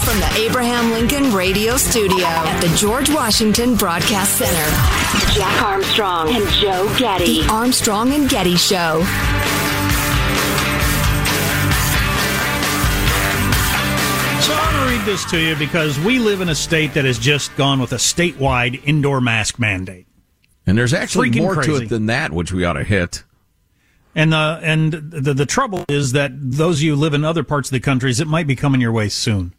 From the Abraham Lincoln Radio Studio at the George Washington Broadcast Center, Jack Armstrong and Joe Getty. The Armstrong and Getty Show. So I want to read this to you because we live in a state that has just gone with a statewide indoor mask mandate. And there's actually more crazy to it than that, which we ought to hit. And the trouble is that those of you who live in other parts of the country, it might be coming your way soon.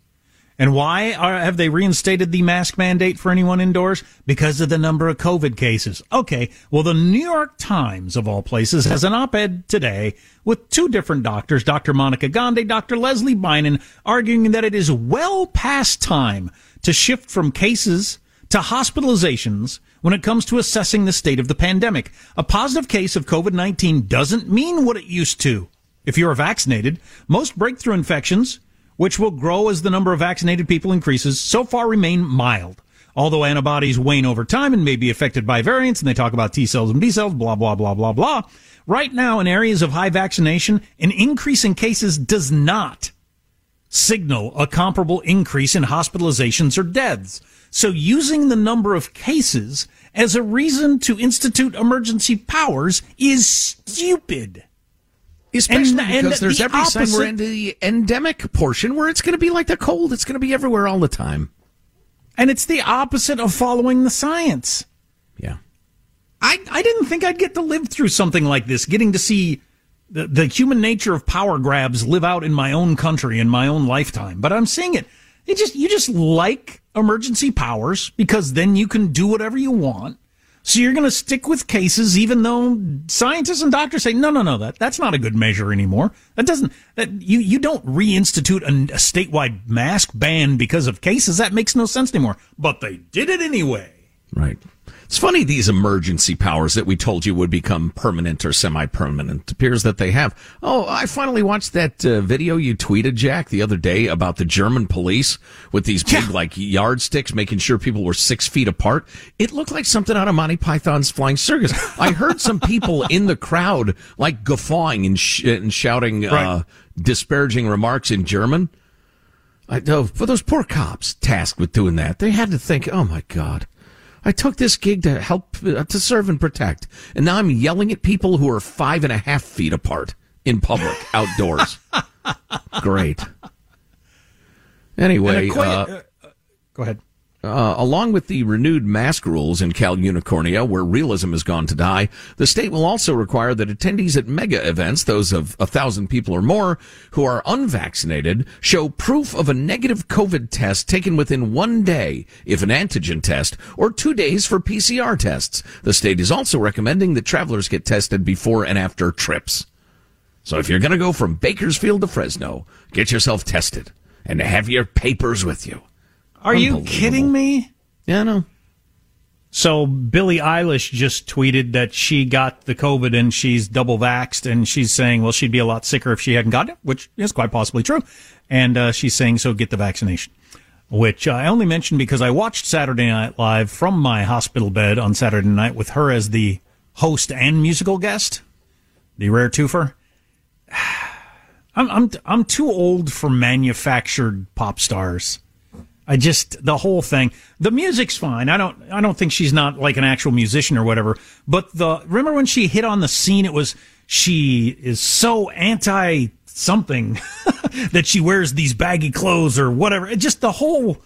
And why have they reinstated the mask mandate for anyone indoors? Because of the number of COVID cases. Okay, well, the New York Times, of all places, has an op-ed today with 2 different doctors, Dr. Monica Gandhi, Dr. Leslie Bynum, arguing that it is well past time to shift from cases to hospitalizations when it comes to assessing the state of the pandemic. A positive case of COVID-19 doesn't mean what it used to. If you're vaccinated, most breakthrough infections, which will grow as the number of vaccinated people increases, so far remain mild, although antibodies wane over time and may be affected by variants, and they talk about T cells and B cells, blah, blah, blah, blah, blah. Right now, in areas of high vaccination, an increase in cases does not signal a comparable increase in hospitalizations or deaths. So using the number of cases as a reason to institute emergency powers is stupid. Especially because there's every sign we're in the endemic portion where it's going to be like the cold. It's going to be everywhere all the time. And it's the opposite of following the science. Yeah. I didn't think I'd get to live through something like this, getting to see the human nature of power grabs live out in my own country, in my own lifetime. But I'm seeing it. You just like emergency powers because then you can do whatever you want. So you're going to stick with cases, even though scientists and doctors say, no, that's not a good measure anymore. You don't reinstitute a statewide mask ban because of cases. That makes no sense anymore. But they did it anyway. Right. It's funny, these emergency powers that we told you would become permanent or semi-permanent. It appears that they have. Oh, I finally watched that video you tweeted, Jack, the other day about the German police with these big, yardsticks, making sure people were 6 feet apart. It looked like something out of Monty Python's Flying Circus. I heard some people in the crowd, guffawing and shouting disparaging remarks in German. For those poor cops tasked with doing that, they had to think, oh, my God. I took this gig to help, to serve and protect, and now I'm yelling at people who are 5.5 feet apart in public, outdoors. Great. Anyway, go ahead. Along with the renewed mask rules in Cal Unicornia, where realism has gone to die, the state will also require that attendees at mega events, those of 1,000 people or more, who are unvaccinated, show proof of a negative COVID test taken within 1 day, if an antigen test, or 2 days for PCR tests. The state is also recommending that travelers get tested before and after trips. So if you're going to go from Bakersfield to Fresno, get yourself tested and have your papers with you. Are you kidding me? Yeah, I know. So Billie Eilish just tweeted that she got the COVID and she's double vaxxed, and she's saying, well, she'd be a lot sicker if she hadn't gotten it, which is quite possibly true. And she's saying, so get the vaccination, which I only mentioned because I watched Saturday Night Live from my hospital bed on Saturday night with her as the host and musical guest, the rare twofer. I'm too old for manufactured pop stars. I just, the whole thing. The music's fine. I don't think she's not like an actual musician or whatever. But remember when she hit on the scene, it was, she is so anti something that she wears these baggy clothes or whatever. It just the whole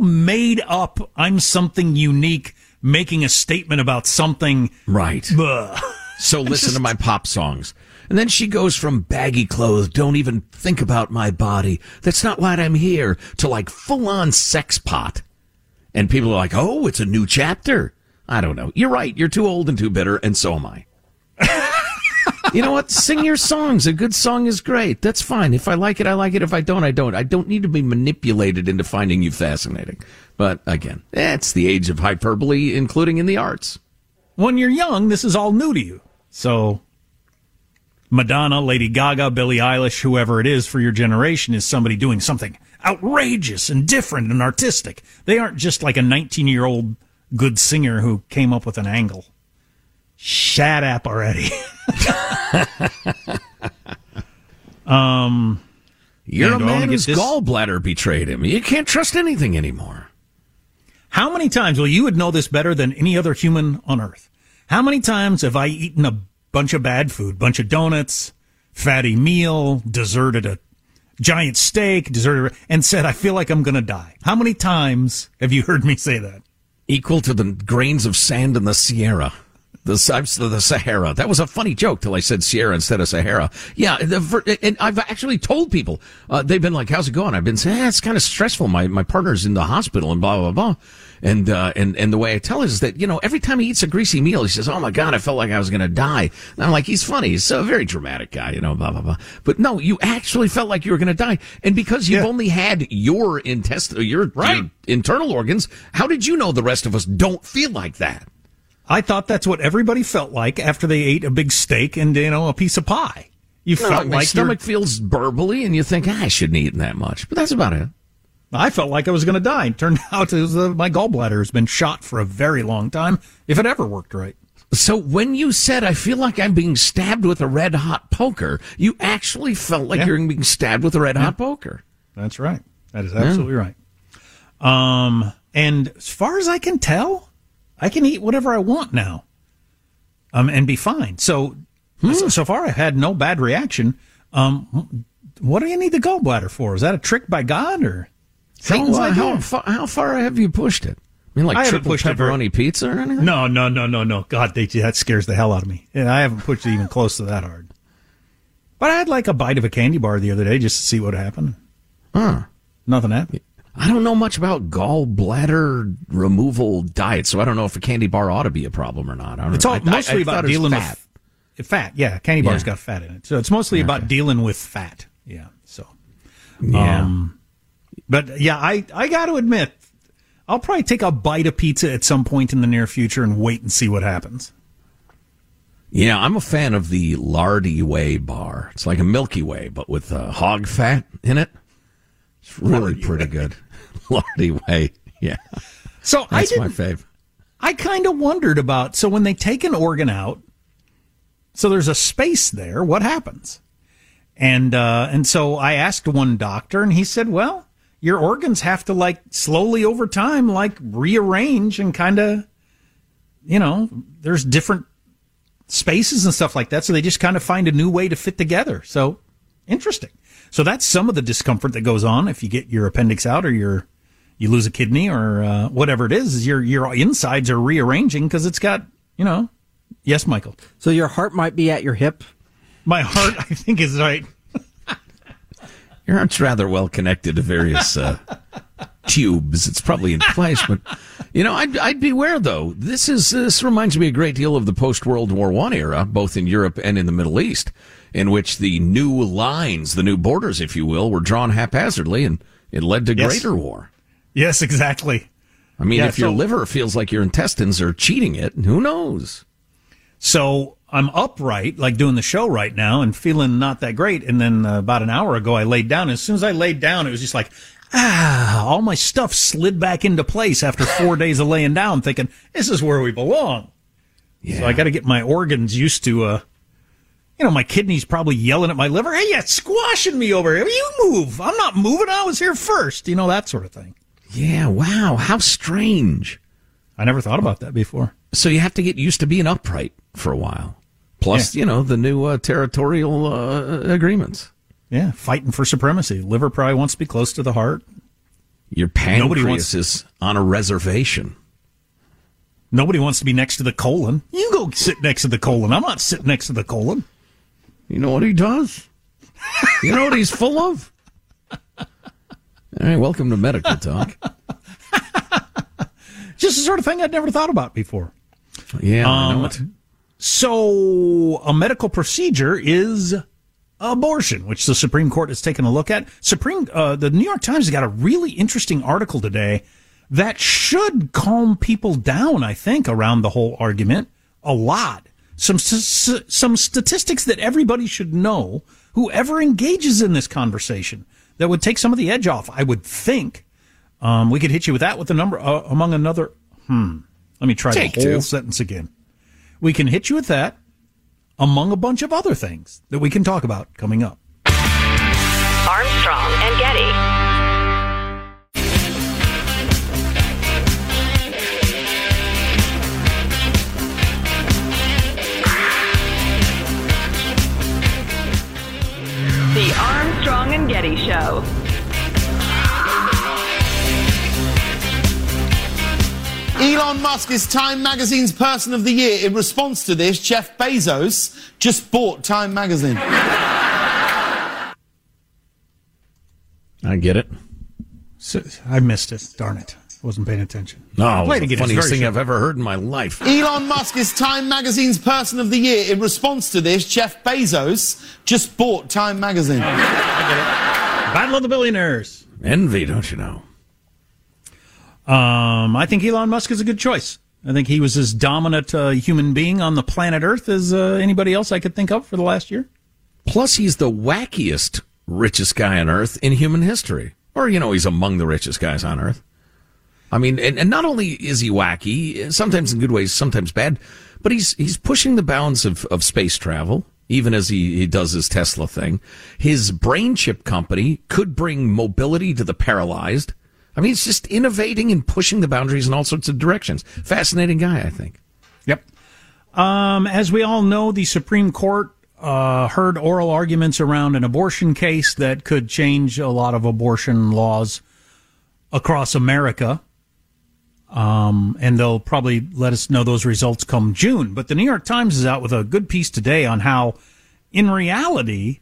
made up, I'm something unique, making a statement about something. Right. So listen to my pop songs. And then she goes from baggy clothes, don't even think about my body, that's not why I'm here, to like full-on sex pot. And people are like, oh, it's a new chapter. I don't know. You're right. You're too old and too bitter, and so am I. You know what? Sing your songs. A good song is great. That's fine. If I like it, I like it. If I don't, I don't. I don't need to be manipulated into finding you fascinating. But again, that's the age of hyperbole, including in the arts. When you're young, this is all new to you. So Madonna, Lady Gaga, Billie Eilish, whoever it is for your generation, is somebody doing something outrageous and different and artistic. They aren't just like a 19-year-old good singer who came up with an angle. Shut up already. You're a man whose gallbladder betrayed him. You can't trust anything anymore. How many times, well, you would know this better than any other human on earth. How many times have I eaten a bunch of bad food, bunch of donuts, fatty meal, deserted a giant steak, and said, I feel like I'm going to die? How many times have you heard me say that? Equal to the grains of sand in the Sierra. The Sahara. That was a funny joke till I said Sierra instead of Sahara. Yeah, and I've actually told people. They've been like, how's it going? I've been saying, it's kind of stressful. My partner's in the hospital and blah, blah, blah. And the way I tell it is that, every time he eats a greasy meal, he says, oh, my God, I felt like I was going to die. And I'm like, he's funny. He's a very dramatic guy, blah, blah, blah. But no, you actually felt like you were going to die. And because you've only had your intestine, your internal organs, how did you know the rest of us don't feel like that? I thought that's what everybody felt like after they ate a big steak and, a piece of pie. My stomach feels burbly, and you think, I shouldn't have eaten that much. But that's about it. I felt like I was going to die. It turned out it was, my gallbladder has been shot for a very long time, if it ever worked right. So when you said, I feel like I'm being stabbed with a red-hot poker, you actually felt like you're being stabbed with a red-hot poker. That's right. That is absolutely right. And as far as I can tell, I can eat whatever I want now, and be fine. So far, I've had no bad reaction. What do you need the gallbladder for? Is that a trick by God, or things like that? How far have you pushed it? I mean, like triple pepperoni pizza or anything? No. God, that scares the hell out of me. And I haven't pushed it even close to that hard. But I had like a bite of a candy bar the other day just to see what happened. Nothing happened. I don't know much about gallbladder removal diets, so I don't know if a candy bar ought to be a problem or not. It's mostly about dealing with fat. Yeah, candy bar's got fat in it. So it's mostly about dealing with fat. Yeah. So, I got to admit, I'll probably take a bite of pizza at some point in the near future and wait and see what happens. Yeah, I'm a fan of the Lardy Way bar. It's like a Milky Way, but with hog fat in it. It's really pretty good. Lardy Way, yeah. So that's my fave. I kind of wondered about, so when they take an organ out, so there's a space there, what happens? And so I asked one doctor, and he said, well, your organs have to, like, slowly over time, like, rearrange and kind of, there's different spaces and stuff like that, so they just kind of find a new way to fit together. So, interesting. So that's some of the discomfort that goes on if you get your appendix out or you lose a kidney or whatever it is. Your insides are rearranging because it's got, Yes, Michael. So your heart might be at your hip? My heart, I think, is right. Your heart's rather well connected to various tubes. It's probably in place, but I'd beware though. This reminds me a great deal of the post World War I era, both in Europe and in the Middle East, in which the new lines, the new borders, if you will, were drawn haphazardly, and it led to greater war. Yes, exactly. I mean, if your liver feels like your intestines are cheating it, who knows? So I'm upright, like doing the show right now, and feeling not that great. And then about an hour ago, I laid down. And as soon as I laid down, it was just like, all my stuff slid back into place after 4 days of laying down, thinking, this is where we belong. Yeah. So I got to get my organs used to, my kidneys probably yelling at my liver. Hey, you're squashing me over here. You move. I'm not moving. I was here first. You know, that sort of thing. Yeah, wow. How strange. I never thought about that before. So you have to get used to being upright for a while. Plus, the new territorial agreements. Yeah, fighting for supremacy. Liver probably wants to be close to the heart. Your pancreas is on a reservation. Nobody wants to be next to the colon. You go sit next to the colon. I'm not sitting next to the colon. You know what he does? You know what he's full of? All right, welcome to Medical Talk. Just the sort of thing I'd never thought about before. Yeah, I know it. So a medical procedure is abortion, which the Supreme Court has taken a look at. The New York Times has got a really interesting article today that should calm people down, I think, around the whole argument a lot. Some statistics that everybody should know, whoever engages in this conversation. That would take some of the edge off, I would think. We could hit you with that with a number, among another. Let me try the whole sentence again. We can hit you with that among a bunch of other things that we can talk about coming up. Armstrong and Getty. The Armstrong and Getty Show. Elon Musk is Time Magazine's Person of the Year. In response to this, Jeff Bezos just bought Time Magazine. I get it. So, I missed it. Darn it. I wasn't paying attention. No, it was the funniest thing I've ever heard in my life. Elon Musk is Time Magazine's Person of the Year. In response to this, Jeff Bezos just bought Time Magazine. Battle of the Billionaires. Envy, don't you know? I think Elon Musk is a good choice. I think he was as dominant a human being on the planet Earth as anybody else I could think of for the last year. Plus, he's the wackiest, richest guy on Earth in human history. Or, he's among the richest guys on Earth. I mean, and not only is he wacky, sometimes in good ways, sometimes bad, but he's pushing the bounds of space travel, even as he does his Tesla thing. His brain chip company could bring mobility to the paralyzed. I mean, it's just innovating and pushing the boundaries in all sorts of directions. Fascinating guy, I think. Yep. As we all know, the Supreme Court heard oral arguments around an abortion case that could change a lot of abortion laws across America. And they'll probably let us know those results come June. But the New York Times is out with a good piece today on how, in reality,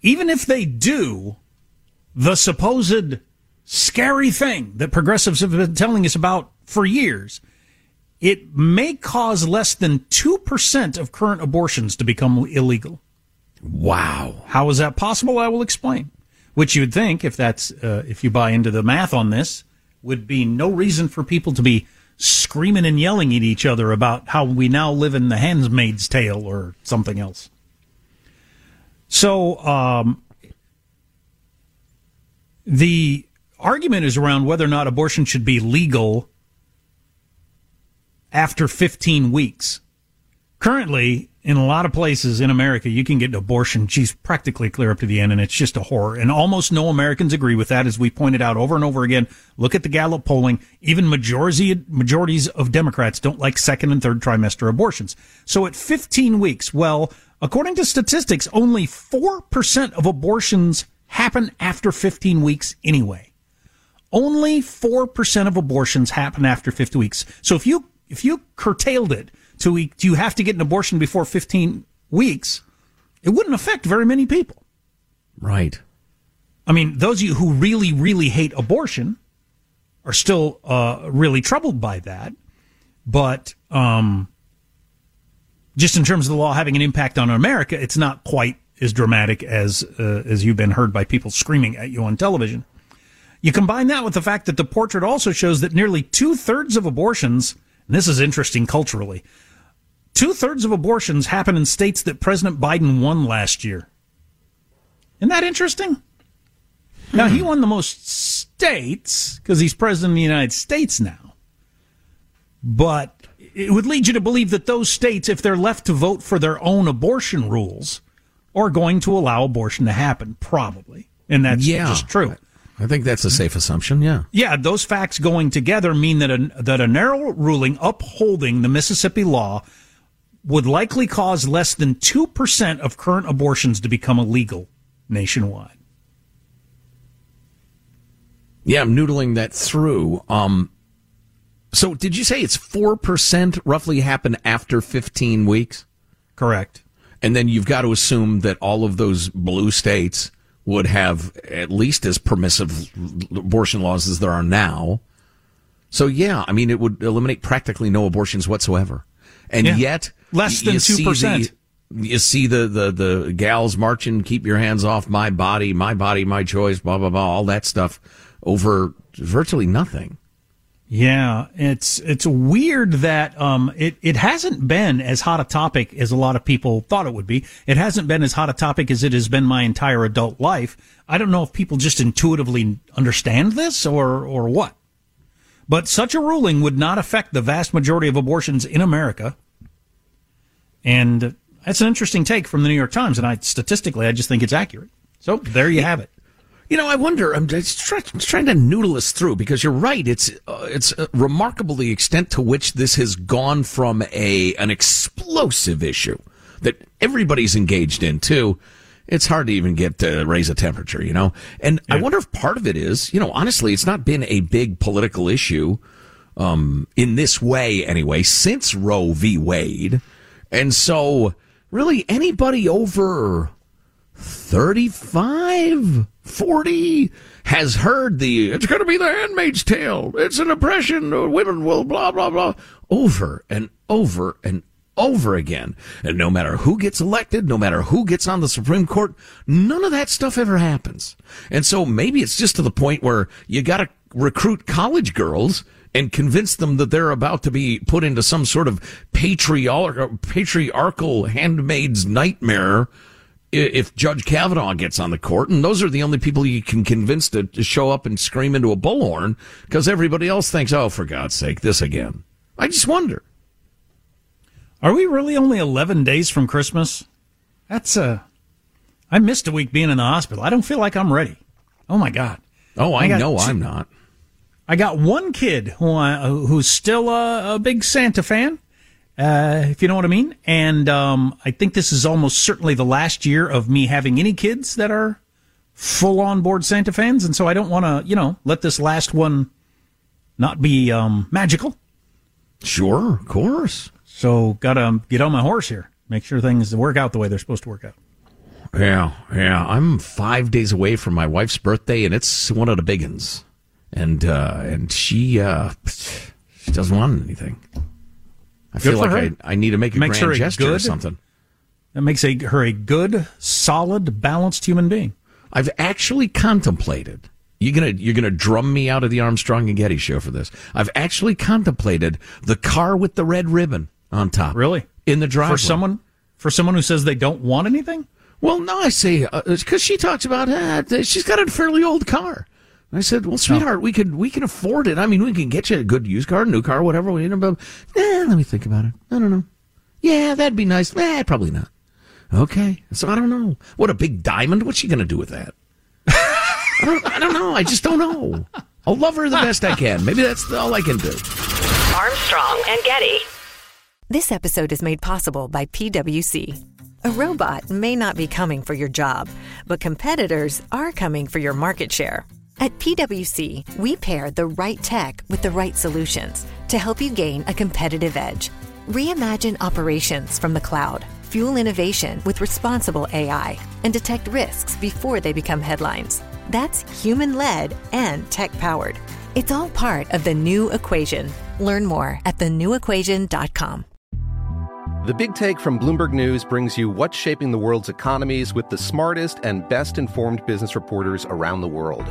even if they do the supposed scary thing that progressives have been telling us about for years, it may cause less than 2% of current abortions to become illegal. Wow. How is that possible? I will explain. Which you'd think, if that's if you buy into the math on this, would be no reason for people to be screaming and yelling at each other about how we now live in the Handmaid's Tale or something else. So the argument is around whether or not abortion should be legal after 15 weeks. Currently, in a lot of places in America, you can get an abortion, practically clear up to the end, and it's just a horror. And almost no Americans agree with that, as we pointed out over and over again. Look at the Gallup polling. Even majorities of Democrats don't like second and third trimester abortions. So at 15 weeks, well, according to statistics, only 4% of abortions happen after 15 weeks anyway. Only 4% of abortions happen after 50 weeks. So if you curtailed it, do you have to get an abortion before 15 weeks? It wouldn't affect very many people. Right. I mean, those of you who really, really hate abortion are still really troubled by that. But just in terms of the law having an impact on America, it's not quite as dramatic as you've been heard by people screaming at you on television. You combine that with the fact that the portrait also shows that nearly two-thirds of abortions, and this is interesting culturally, two-thirds of abortions happen in states that President Biden won last year. Isn't that interesting? Now, he won the most states because he's president of the United States now. But it would lead you to believe that those states, if they're left to vote for their own abortion rules, are going to allow abortion to happen, probably. And that's just true. I think that's a safe assumption, yeah. Yeah, those facts going together mean that a narrow ruling upholding the Mississippi law would likely cause less than 2% of current abortions to become illegal nationwide. Yeah, I'm noodling that through. So did you say it's 4% roughly happen after 15 weeks? Correct. And then you've got to assume that all of those blue states would have at least as permissive abortion laws as there are now. So, yeah, I mean, it would eliminate practically no abortions whatsoever. And yet... less than 2%. You see the gals marching, keep your hands off my body, my choice, blah, blah, blah, all that stuff over virtually nothing. Yeah, it's weird that it hasn't been as hot a topic as a lot of people thought it would be. It hasn't been as hot a topic as it has been my entire adult life. I don't know if people just intuitively understand this or what. But such a ruling would not affect the vast majority of abortions in America. And that's an interesting take from the New York Times, and statistically I just think it's accurate. So there you have it. You know, I wonder, I'm just trying to noodle us through, because you're right, it's remarkable the extent to which this has gone from an explosive issue that everybody's engaged in, too. It's hard to even get to raise a temperature, you know? And I wonder if part of it is, you know, honestly, it's not been a big political issue in this way, anyway, since Roe v. Wade. And so, really, anybody over 35... 40 has heard it's going to be the Handmaid's Tale. It's an oppression. Women will blah, blah, blah, over and over and over again. And no matter who gets elected, no matter who gets on the Supreme Court, none of that stuff ever happens. And so maybe it's just to the point where you got to recruit college girls and convince them that they're about to be put into some sort of patriarchal handmaid's nightmare if Judge Kavanaugh gets on the court, and those are the only people you can convince to show up and scream into a bullhorn, because everybody else thinks, oh, for God's sake, this again. I just wonder. Are we really only 11 days from Christmas? I missed a week being in the hospital. I don't feel like I'm ready. Oh, my God. Oh, I know I'm not. I got one kid who's still a big Santa fan. If you know what I mean. And I think this is almost certainly the last year of me having any kids that are full-on board Santa fans, and so I don't want to, you know, let this last one not be magical. Sure, of course. So got to get on my horse here, make sure things work out the way they're supposed to work out. Yeah. I'm 5 days away from my wife's birthday, and it's one of the big ones. And she doesn't want anything. I feel like I need to make grand gesture or something. That makes her a good, solid, balanced human being. I've actually contemplated. You're gonna drum me out of the Armstrong and Getty show for this. I've actually contemplated the car with the red ribbon on top. Really? In the driveway. For someone who says they don't want anything? Well, no, I say, because she talks about she's got a fairly old car. I said, well, sweetheart, we can afford it. I mean, we can get you a good used car, new car, whatever. Let me think about it. I don't know. Yeah, that'd be nice. Probably not. Okay. So I don't know. What, a big diamond? What's she going to do with that? I don't know. I just don't know. I'll love her the best I can. Maybe that's all I can do. Armstrong and Getty. This episode is made possible by PwC. A robot may not be coming for your job, but competitors are coming for your market share. At PwC, we pair the right tech with the right solutions to help you gain a competitive edge. Reimagine operations from the cloud, fuel innovation with responsible AI, and detect risks before they become headlines. That's human-led and tech-powered. It's all part of the New Equation. Learn more at thenewequation.com. The Big Take from Bloomberg News brings you what's shaping the world's economies with the smartest and best-informed business reporters around the world.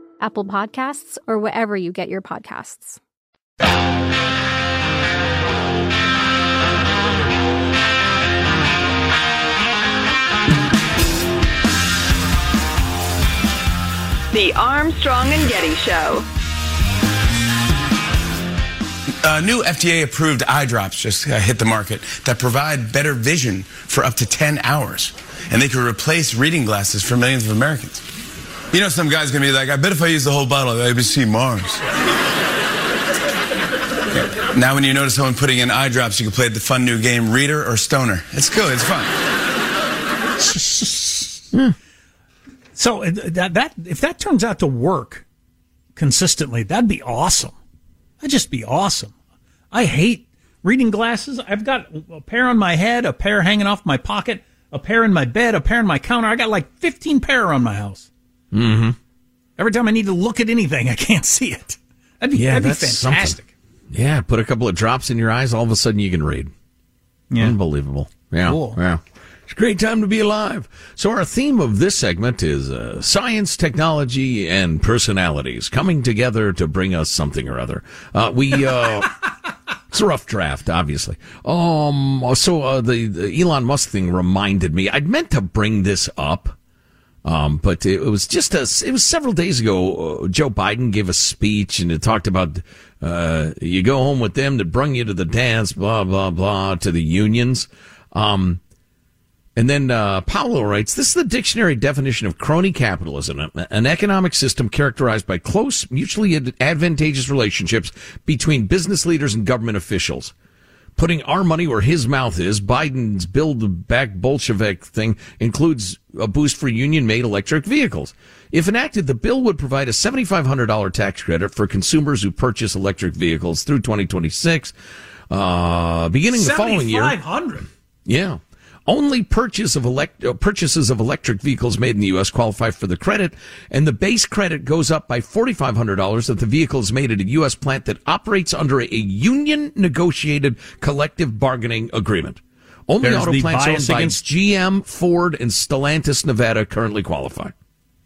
Apple Podcasts, or wherever you get your podcasts. The Armstrong and Getty Show. New FDA-approved eye drops just hit the market that provide better vision for up to 10 hours. And they could replace reading glasses for millions of Americans. You know, some guy's going to be like, I bet if I use the whole bottle, I would see Mars. Okay. Now when you notice someone putting in eye drops, you can play the fun new game, Reader or Stoner. It's good. It's fun. So that if that turns out to work consistently, that'd be awesome. That'd just be awesome. I hate reading glasses. I've got a pair on my head, a pair hanging off my pocket, a pair in my bed, a pair in my counter. I got like 15 pair around my house. Mm-hmm. Every time I need to look at anything, I can't see it. That'd be fantastic. Something. Yeah, put a couple of drops in your eyes, all of a sudden you can read. Yeah. Unbelievable. Yeah, cool. Yeah. It's a great time to be alive. So our theme of this segment is science, technology, and personalities coming together to bring us something or other. It's a rough draft, obviously. The Elon Musk thing reminded me. I'd meant to bring this up, but it was it was several days ago. Joe Biden gave a speech and it talked about you go home with them to bring you to the dance, blah blah blah, to the unions. And then Paolo writes, this is the dictionary definition of crony capitalism, an economic system characterized by close, mutually advantageous relationships between business leaders and government officials. Putting our money where his mouth is, Biden's build back Bolshevik thing includes a boost for union-made electric vehicles. If enacted, the bill would provide a $7,500 tax credit for consumers who purchase electric vehicles through 2026, beginning the following year. $7,500? Yeah. Only purchases of electric vehicles made in the U.S. qualify for the credit, and the base credit goes up by $4,500 if the vehicle is made at a U.S. plant that operates under a union-negotiated collective bargaining agreement. Only auto plants owned by GM, Ford, and Stellantis Nevada currently qualify.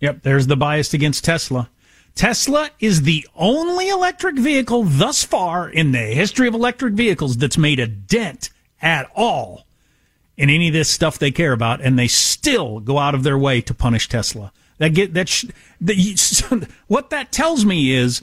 Yep, there's the bias against Tesla. Tesla is the only electric vehicle thus far in the history of electric vehicles that's made a dent at all in any of this stuff they care about, and they still go out of their way to punish Tesla. What that tells me is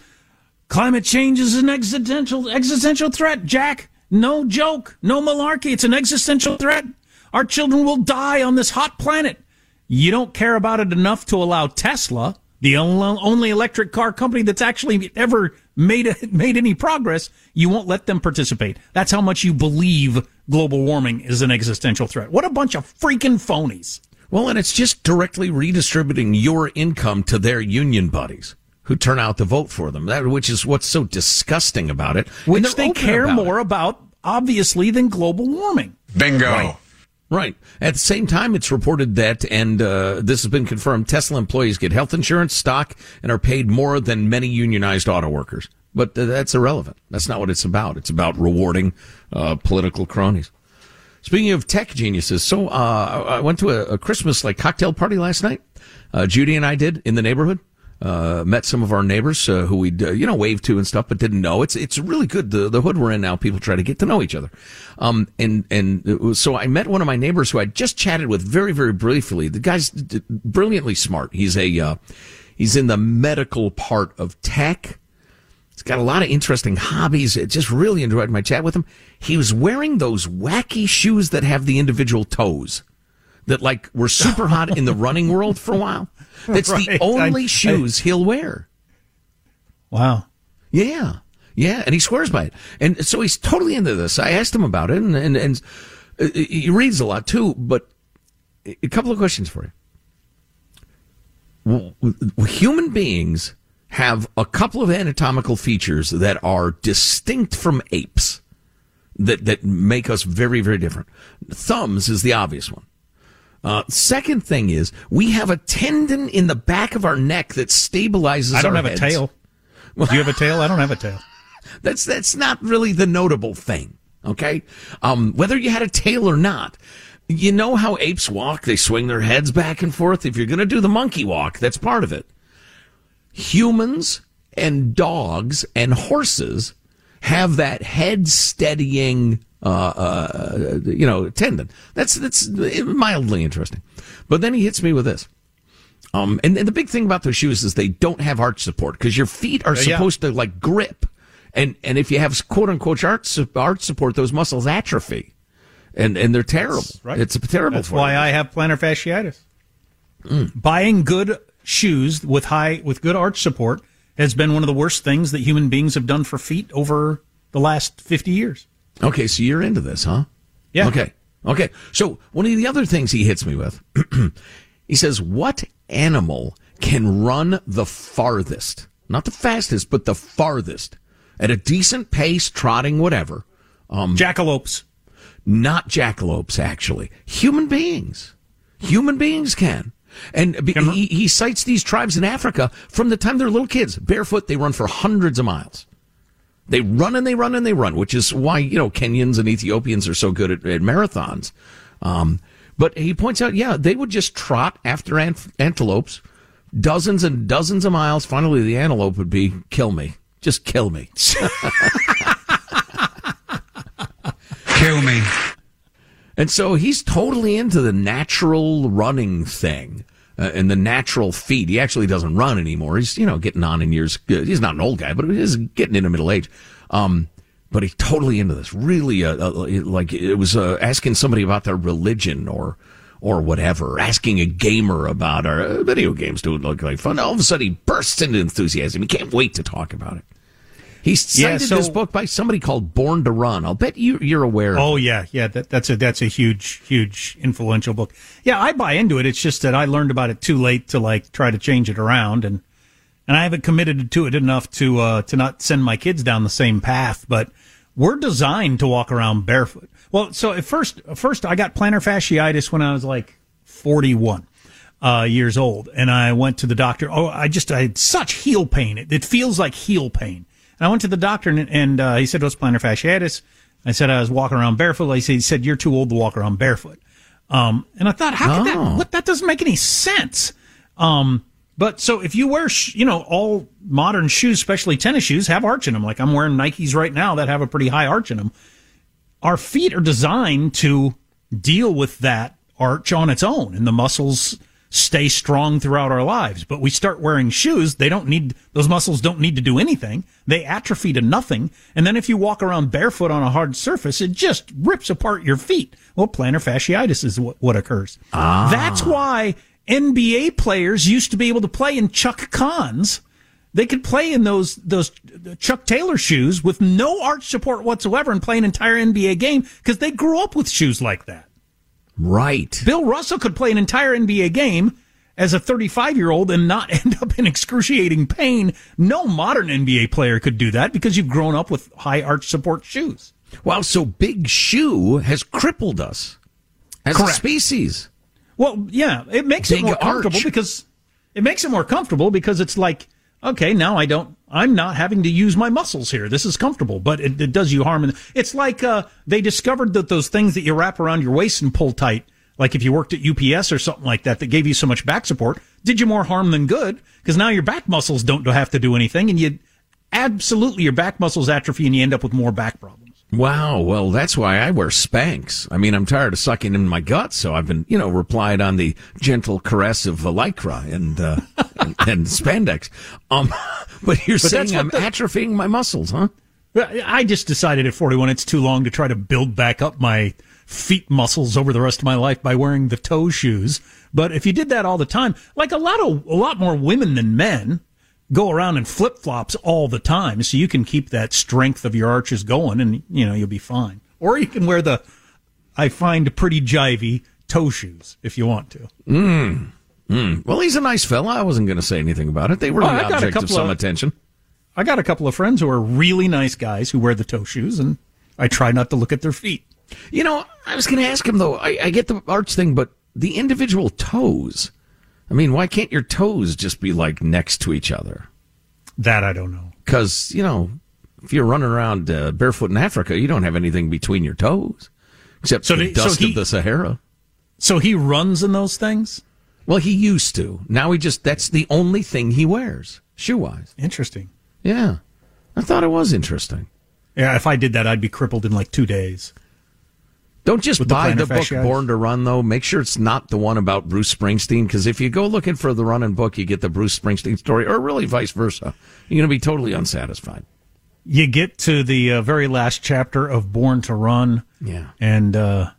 climate change is an existential threat, Jack. No joke, no malarkey. It's an existential threat. Our children will die on this hot planet. You don't care about it enough to allow Tesla, the only electric car company that's actually ever made any progress, you won't let them participate. That's how much you believe global warming is an existential threat. What a bunch of freaking phonies. Well, and it's just directly redistributing your income to their union buddies who turn out to vote for them, that, which is what's so disgusting about it. Which they care more about, obviously, than global warming. Bingo. Right. Right. At the same time, it's reported that, and this has been confirmed, Tesla employees get health insurance, stock, and are paid more than many unionized auto workers. But that's irrelevant. That's not what it's about. It's about rewarding political cronies. Speaking of tech geniuses, so I went to a Christmas-like cocktail party last night. Judy and I did in the neighborhood. Met some of our neighbors who we'd, waved to and stuff, but didn't know. It's really good. The hood we're in now, people try to get to know each other. So I met one of my neighbors who I just chatted with very, very briefly. The guy's brilliantly smart. He's he's in the medical part of tech. He's got a lot of interesting hobbies. I just really enjoyed my chat with him. He was wearing those wacky shoes that have the individual toes. That like were super hot in the running world for a while. That's right. The only shoes he'll wear. Wow. Yeah. Yeah. And he swears by it. And so he's totally into this. I asked him about it and he reads a lot too, but a couple of questions for you. Well, human beings have a couple of anatomical features that are distinct from apes that make us very, very different. Thumbs is the obvious one. Second thing is we have a tendon in the back of our neck that stabilizes our heads. I don't have a tail. Well, do you have a tail? I don't have a tail. That's not really the notable thing, okay? Whether you had a tail or not, you know how apes walk? They swing their heads back and forth. If you're going to do the monkey walk, that's part of it. Humans and dogs and horses have that head-steadying tendon. That's mildly interesting. But then he hits me with this. And the big thing about those shoes is they don't have arch support because your feet are supposed to like grip. And if you have quote unquote arch support, those muscles atrophy. And they're terrible. That's right. It's terrible. That's why I have plantar fasciitis. Mm. Buying good shoes with good arch support has been one of the worst things that human beings have done for feet over the last 50 years. Okay, so you're into this, huh? Yeah. Okay. So one of the other things he hits me with, he says, what animal can run the farthest? Not the fastest, but the farthest. At a decent pace, trotting, whatever. Jackalopes. Not jackalopes, actually. Human beings. Human beings can. And he cites these tribes in Africa from the time they're little kids. Barefoot, they run for hundreds of miles. They run and they run and they run, which is why, Kenyans and Ethiopians are so good at marathons. But he points out, they would just trot after antelopes, dozens and dozens of miles. Finally, the antelope would be, kill me. Just kill me. Kill me. And so he's totally into the natural running thing. And the natural feet. He actually doesn't run anymore. He's, getting on in years. He's not an old guy, but he is getting into middle age. But he's totally into this. Really, it was asking somebody about their religion or whatever. Asking a gamer about our video games don't look like fun. All of a sudden, he bursts into enthusiasm. He can't wait to talk about it. He cited this book by somebody called Born to Run. I'll bet you're aware. Oh, yeah. That's a huge, huge influential book. Yeah, I buy into it. It's just that I learned about it too late to like try to change it around, and I haven't committed to it enough to not send my kids down the same path. But we're designed to walk around barefoot. Well, so at first I got plantar fasciitis when I was like 41. Years old, and I went to the doctor. Oh, I had such heel pain. It feels like heel pain. I went to the doctor, and he said, what's plantar fasciitis? I said, I was walking around barefoot. He said, you're too old to walk around barefoot. And I thought, that doesn't make any sense. But so if you wear, all modern shoes, especially tennis shoes, have arch in them. Like I'm wearing Nikes right now that have a pretty high arch in them. Our feet are designed to deal with that arch on its own, and the muscles stay strong throughout our lives. But we start wearing shoes, those muscles don't need to do anything. They atrophy to nothing. And then if you walk around barefoot on a hard surface, it just rips apart your feet. Well, plantar fasciitis is what occurs. Ah. That's why NBA players used to be able to play in Chuck Kahn's. They could play in those Chuck Taylor shoes with no arch support whatsoever and play an entire NBA game because they grew up with shoes like that. Right. Bill Russell could play an entire NBA game as a 35-year-old and not end up in excruciating pain. No modern NBA player could do that because you've grown up with high arch support shoes. Wow, so Big Shoe has crippled us as a species. Well, yeah, it makes it more comfortable because it's like, okay, now I'm not having to use my muscles here. This is comfortable, but it does you harm. It's like they discovered that those things that you wrap around your waist and pull tight, like if you worked at UPS or something like that, that gave you so much back support, did you more harm than good because now your back muscles don't have to do anything, and your back muscles atrophy and you end up with more back problems. Wow, well, that's why I wear Spanx. I mean, I'm tired of sucking in my guts, so I've been, replied on the gentle caress of Lycra and spandex. But you're saying I'm atrophying my muscles, huh? I just decided at 41 it's too long to try to build back up my feet muscles over the rest of my life by wearing the toe shoes. But if you did that all the time, like a lot more women than men go around in flip-flops all the time, so you can keep that strength of your arches going, and, you'll be fine. Or you can wear the, I find, pretty jivey toe shoes if you want to. Well, he's a nice fella. I wasn't going to say anything about it. They were an object of some attention. I got a couple of friends who are really nice guys who wear the toe shoes, and I try not to look at their feet. I was going to ask him, though. I get the arch thing, but the individual toes... I mean, why can't your toes just be, like, next to each other? That I don't know. Because, if you're running around barefoot in Africa, you don't have anything between your toes, except the dust of the Sahara. So he runs in those things? Well, he used to. Now that's the only thing he wears, shoe-wise. Interesting. Yeah. I thought it was interesting. Yeah, if I did that, I'd be crippled in, like, 2 days. Don't just buy the book Born to Run, though. Make sure it's not the one about Bruce Springsteen, because if you go looking for the running book, you get the Bruce Springsteen story, or really vice versa. You're going to be totally unsatisfied. You get to the very last chapter of Born to Run, and the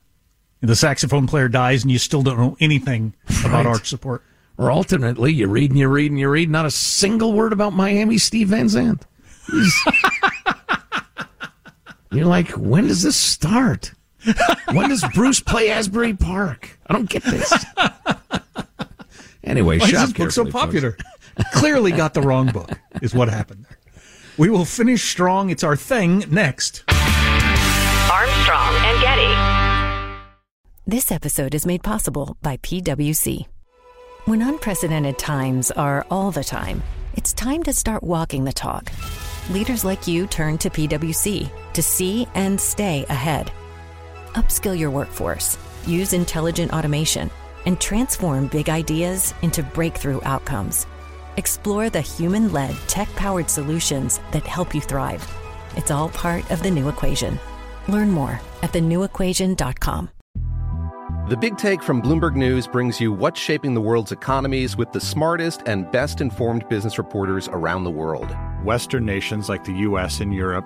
saxophone player dies, and you still don't know anything about arch support. Or ultimately, you read and you read and you read, not a single word about Miami Steve Van Zandt. You're like, when does this start? When does Bruce play Asbury Park? I don't get this. Anyway, why is this book so popular? Clearly got the wrong book, is what happened there. We will finish strong. It's our thing next. Armstrong and Getty. This episode is made possible by PwC. When unprecedented times are all the time, it's time to start walking the talk. Leaders like you turn to PwC to see and stay ahead. Upskill your workforce, use intelligent automation, and transform big ideas into breakthrough outcomes. Explore the human-led, tech-powered solutions that help you thrive. It's all part of The New Equation. Learn more at thenewequation.com. The Big Take from Bloomberg News brings you what's shaping the world's economies with the smartest and best-informed business reporters around the world. Western nations like the U.S. and Europe.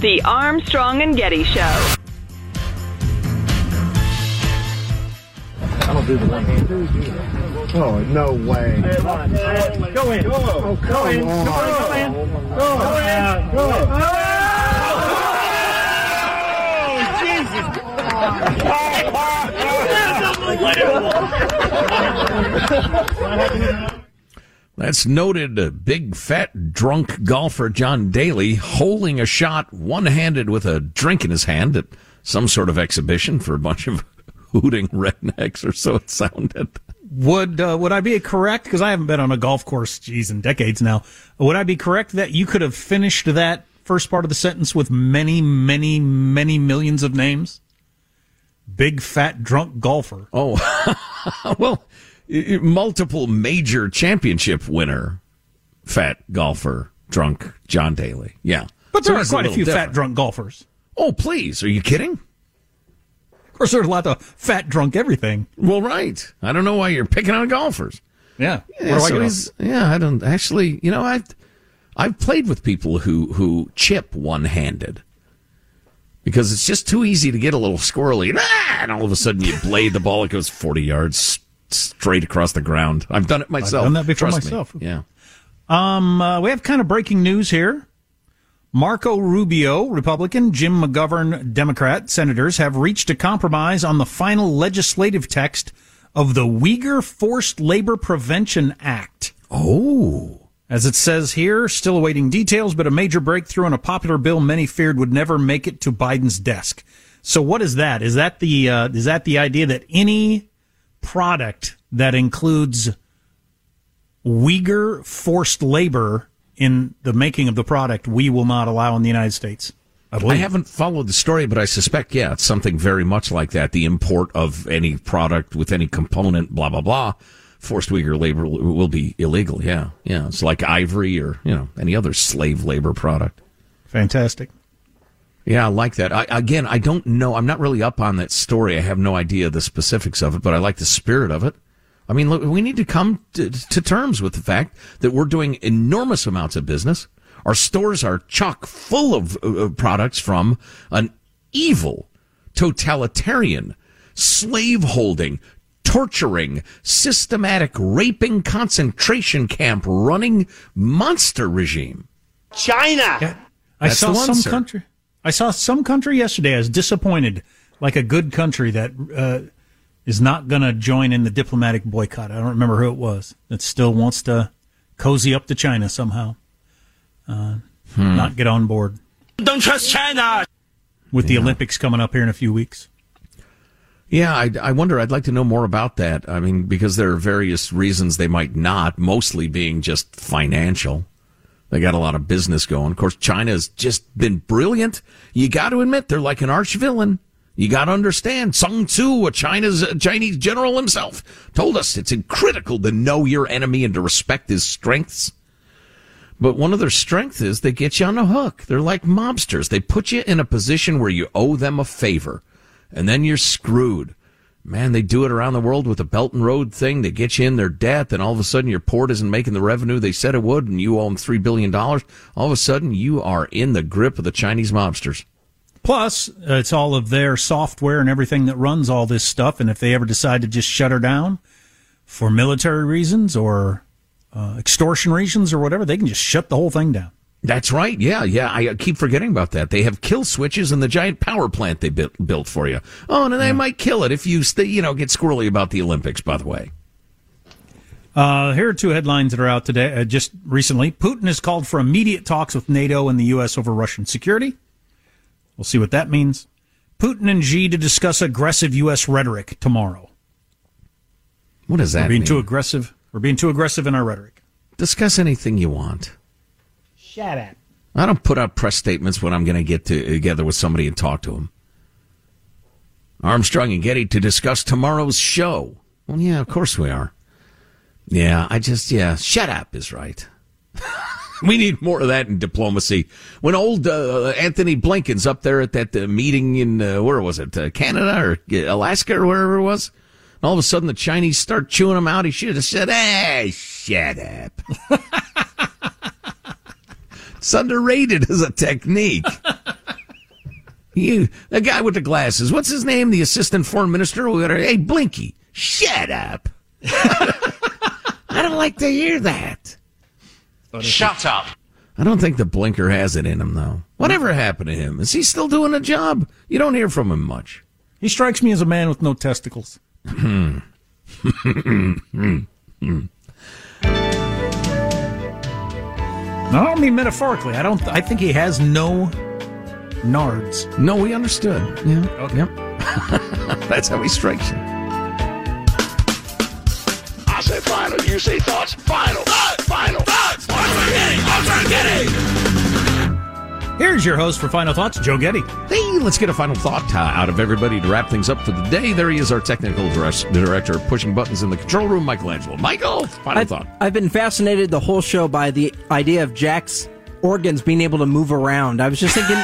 The Armstrong and Getty Show. I don't do the one-handed. Oh, no way. Go in. Oh, come on. Go in. Oh, Jesus. That's noted big, fat, drunk golfer John Daly holding a shot one-handed with a drink in his hand at some sort of exhibition for a bunch of hooting rednecks, or so it sounded. Would I be correct, because I haven't been on a golf course, in decades now, would I be correct that you could have finished that first part of the sentence with many, many, many millions of names? Big, fat, drunk golfer. Oh, well... multiple major championship winner, fat golfer, drunk John Daly. Yeah. But there are quite a few different fat drunk golfers. Oh, please. Are you kidding? Of course, there's a lot of fat drunk everything. Well, right. I don't know why you're picking on golfers. Yeah. I don't actually, you know, I've played with people who chip one-handed. Because it's just too easy to get a little squirrely. And all of a sudden you blade the ball. It goes 40 yards straight across the ground. I've done it myself. I've done that before myself. Yeah. We have kind of breaking news here. Marco Rubio, Republican, Jim McGovern, Democrat, senators have reached a compromise on the final legislative text of the Uyghur Forced Labor Prevention Act. Oh. As it says here, still awaiting details, but a major breakthrough on a popular bill many feared would never make it to Biden's desk. So what is that? Is that the idea that any product that includes Uyghur forced labor in the making of the product we will not allow in the United States? I haven't followed the story, but I suspect, yeah, it's something very much like that. The import of any product with any component, blah, blah, blah, forced Uyghur labor will be illegal, yeah. Yeah, it's like ivory or, you know, any other slave labor product. Fantastic. Yeah, I like that. I don't know. I'm not really up on that story. I have no idea the specifics of it, but I like the spirit of it. I mean, look, we need to come to terms with the fact that we're doing enormous amounts of business. Our stores are chock full of products from an evil, totalitarian, slave-holding, torturing, systematic, raping, concentration camp-running monster regime. China! Yeah, I saw some country yesterday. I was disappointed, like a good country that is not going to join in the diplomatic boycott. I don't remember who it was that still wants to cozy up to China somehow, not get on board. Don't trust China. With the Olympics coming up here in a few weeks. Yeah, I wonder. I'd like to know more about that. I mean, because there are various reasons they might not, mostly being just financial. They got a lot of business going. Of course, China's just been brilliant. You got to admit, they're like an arch villain. You got to understand. Sun Tzu, a Chinese general himself, told us it's critical to know your enemy and to respect his strengths. But one of their strengths is they get you on the hook. They're like mobsters. They put you in a position where you owe them a favor, and then you're screwed. Man, they do it around the world with the Belt and Road thing. They get you in their debt, and all of a sudden your port isn't making the revenue they said it would, and you owe them $3 billion. All of a sudden, you are in the grip of the Chinese mobsters. Plus, it's all of their software and everything that runs all this stuff, and if they ever decide to just shut her down for military reasons or extortion reasons or whatever, they can just shut the whole thing down. That's right. Yeah. I keep forgetting about that. They have kill switches in the giant power plant they built for you. Oh, and they might kill it if you get squirrely about the Olympics, by the way. Here are two headlines that are out today, just recently. Putin has called for immediate talks with NATO and the U.S. over Russian security. We'll see what that means. Putin and Xi to discuss aggressive U.S. rhetoric tomorrow. What does that mean? We're being too aggressive in our rhetoric. Discuss anything you want. Shut up. I don't put out press statements when I'm going to get together with somebody and talk to them. Armstrong and Getty to discuss tomorrow's show. Well, yeah, of course we are. Yeah, shut up is right. We need more of that in diplomacy. When old Anthony Blinken's up there at that meeting in, where was it, Canada or Alaska or wherever it was, and all of a sudden the Chinese start chewing him out, he should have said, hey, shut up. It's underrated as a technique. The guy with the glasses, what's his name, the assistant foreign minister? Hey, Blinky, shut up. I don't like to hear that. Shut up. I don't think the blinker has it in him, though. Whatever happened to him? Is he still doing a job? You don't hear from him much. He strikes me as a man with no testicles. No, I don't mean metaphorically. I think he has no nards. No, we understood. Yeah. Okay. Yep. That's how he strikes you. I say final. You say thoughts. Final. Final. Thoughts. Armstrong and Getty. Here's your host for Final Thoughts, Joe Getty. Hey, let's get a final thought out of everybody to wrap things up for the day. There he is, our technical director, pushing buttons in the control room, Michelangelo. Michael, final thought. I've been fascinated the whole show by the idea of Jack's organs being able to move around. I was just thinking,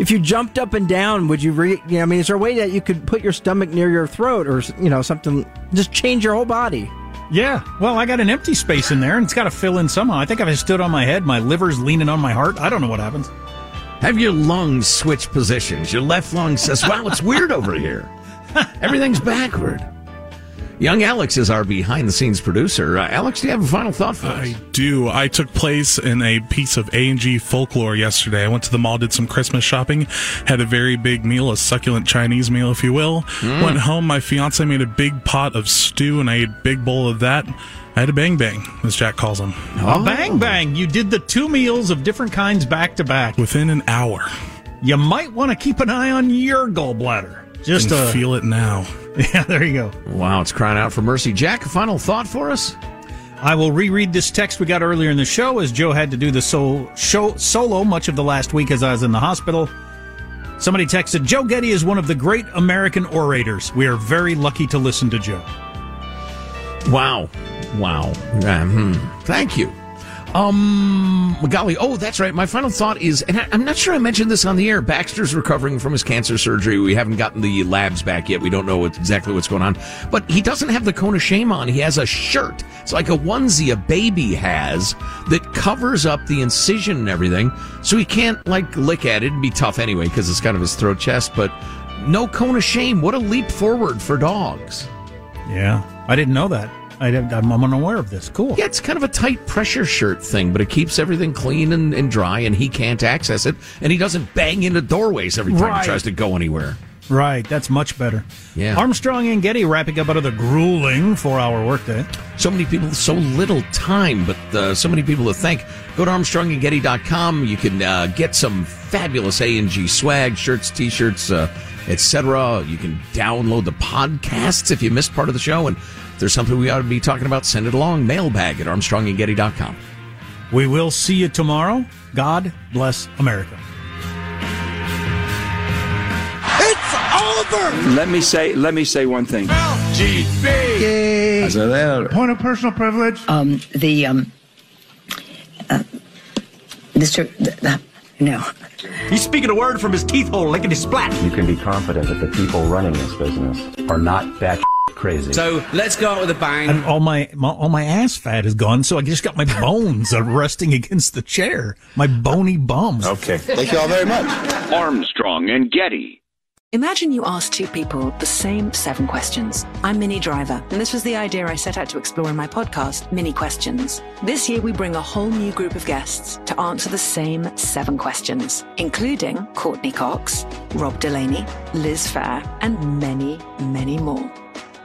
if you jumped up and down, would you? Is there a way that you could put your stomach near your throat, or something? Just change your whole body. Yeah, well, I got an empty space in there, and it's got to fill in somehow. I think if I stood on my head, my liver's leaning on my heart. I don't know what happens. Have your lungs switch positions. Your left lung says, wow, it's weird over here. Everything's backward. Young Alex is our behind-the-scenes producer. Alex, do you have a final thought for us? I do. I took place in a piece of A&G folklore yesterday. I went to the mall, did some Christmas shopping, had a very big meal, a succulent Chinese meal, if you will. Went home. My fiance made a big pot of stew, and I ate a big bowl of that. I had a bang-bang, as Jack calls them. Oh. A bang-bang. You did the two meals of different kinds back-to-back. Within an hour. You might want to keep an eye on your gallbladder. Just to feel it now. Yeah, there you go. Wow, it's crying out for mercy. Jack, a final thought for us? I will reread this text we got earlier in the show, as Joe had to do the solo much of the last week as I was in the hospital. Somebody texted, Joe Getty is one of the great American orators. We are very lucky to listen to Joe. Wow. Thank you. Golly, oh, that's right. My final thought is, and I'm not sure I mentioned this on the air, Baxter's recovering from his cancer surgery. We haven't gotten the labs back yet. We don't know exactly what's going on. But he doesn't have the cone of shame on. He has a shirt. It's like a onesie a baby has that covers up the incision and everything. So he can't, lick at it. It'd be tough anyway because it's kind of his throat chest. But no cone of shame. What a leap forward for dogs. Yeah, I didn't know that. I'm unaware of this. Cool. Yeah, it's kind of a tight pressure shirt thing, but it keeps everything clean and dry, and he can't access it, and he doesn't bang into doorways every time he tries to go anywhere. Right. That's much better. Yeah. Armstrong and Getty wrapping up another grueling 4-hour workday. So many people, so little time, but so many people to thank. Go to armstrongandgetty.com. You can get some fabulous A&G swag, shirts, T-shirts, etc. You can download the podcasts if you missed part of the show, and if there's something we ought to be talking about, send it along. Mailbag at armstrongandgetty.com. We will see you tomorrow. God bless America. It's over! Let me say one thing. LGB! Point of personal privilege. No. He's speaking a word from his teeth hole, licking his splat. You can be confident that the people running this business are not batshit crazy. So let's go out with a bang. And all my ass fat is gone, so I just got my bones resting against the chair. My bony bums. Okay. Thank you all very much. Armstrong and Getty. Imagine you ask two people the same 7 questions. I'm Minnie Driver, and this was the idea I set out to explore in my podcast, Minnie Questions. This year, we bring a whole new group of guests to answer the same 7 questions, including Courtney Cox, Rob Delaney, Liz Fair, and many, many more.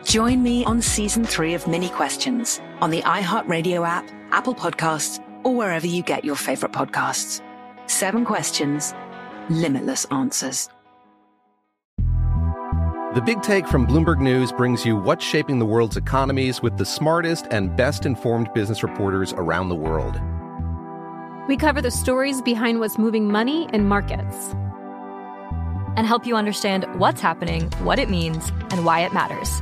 Join me on Season 3 of Minnie Questions on the iHeartRadio app, Apple Podcasts, or wherever you get your favorite podcasts. 7 questions, limitless answers. The Big Take from Bloomberg News brings you what's shaping the world's economies with the smartest and best-informed business reporters around the world. We cover the stories behind what's moving money and markets and help you understand what's happening, what it means, and why it matters